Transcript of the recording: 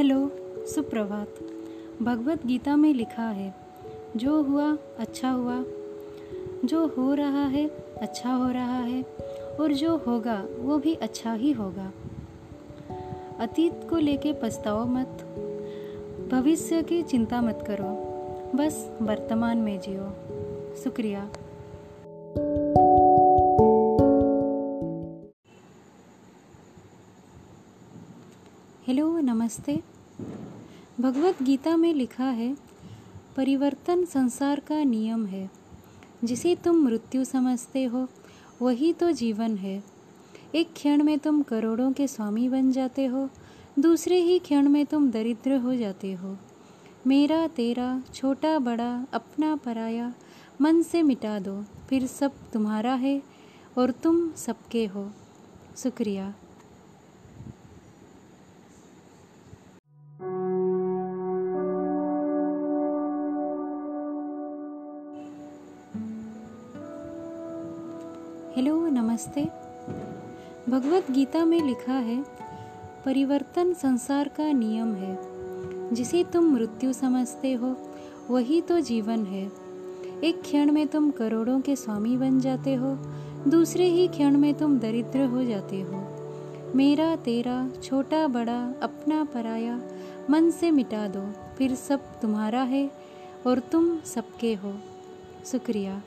Hello, सुप्रभात। भगवत गीता में लिखा है, जो हुआ अच्छा हुआ, जो हो रहा है अच्छा हो रहा है, और जो होगा वो भी अच्छा ही होगा। अतीत को लेके पछताओ मत, भविष्य की चिंता मत करो, बस वर्तमान में जियो। शुक्रिया। हेलो, नमस्ते। भगवत गीता में लिखा है, परिवर्तन संसार का नियम है, जिसे तुम मृत्यु समझते हो वही तो जीवन है। एक क्षण में तुम करोड़ों के स्वामी बन जाते हो, दूसरे ही क्षण में तुम दरिद्र हो जाते हो। मेरा तेरा, छोटा बड़ा, अपना पराया, मन से मिटा दो, फिर सब तुम्हारा है और तुम सबके हो। शुक्रिया। हेलो, नमस्ते। भगवत गीता में लिखा है, परिवर्तन संसार का नियम है, जिसे तुम मृत्यु समझते हो वही तो जीवन है। एक क्षण में तुम करोड़ों के स्वामी बन जाते हो, दूसरे ही क्षण में तुम दरिद्र हो जाते हो। मेरा तेरा, छोटा बड़ा, अपना पराया, मन से मिटा दो, फिर सब तुम्हारा है और तुम सबके हो। शुक्रिया।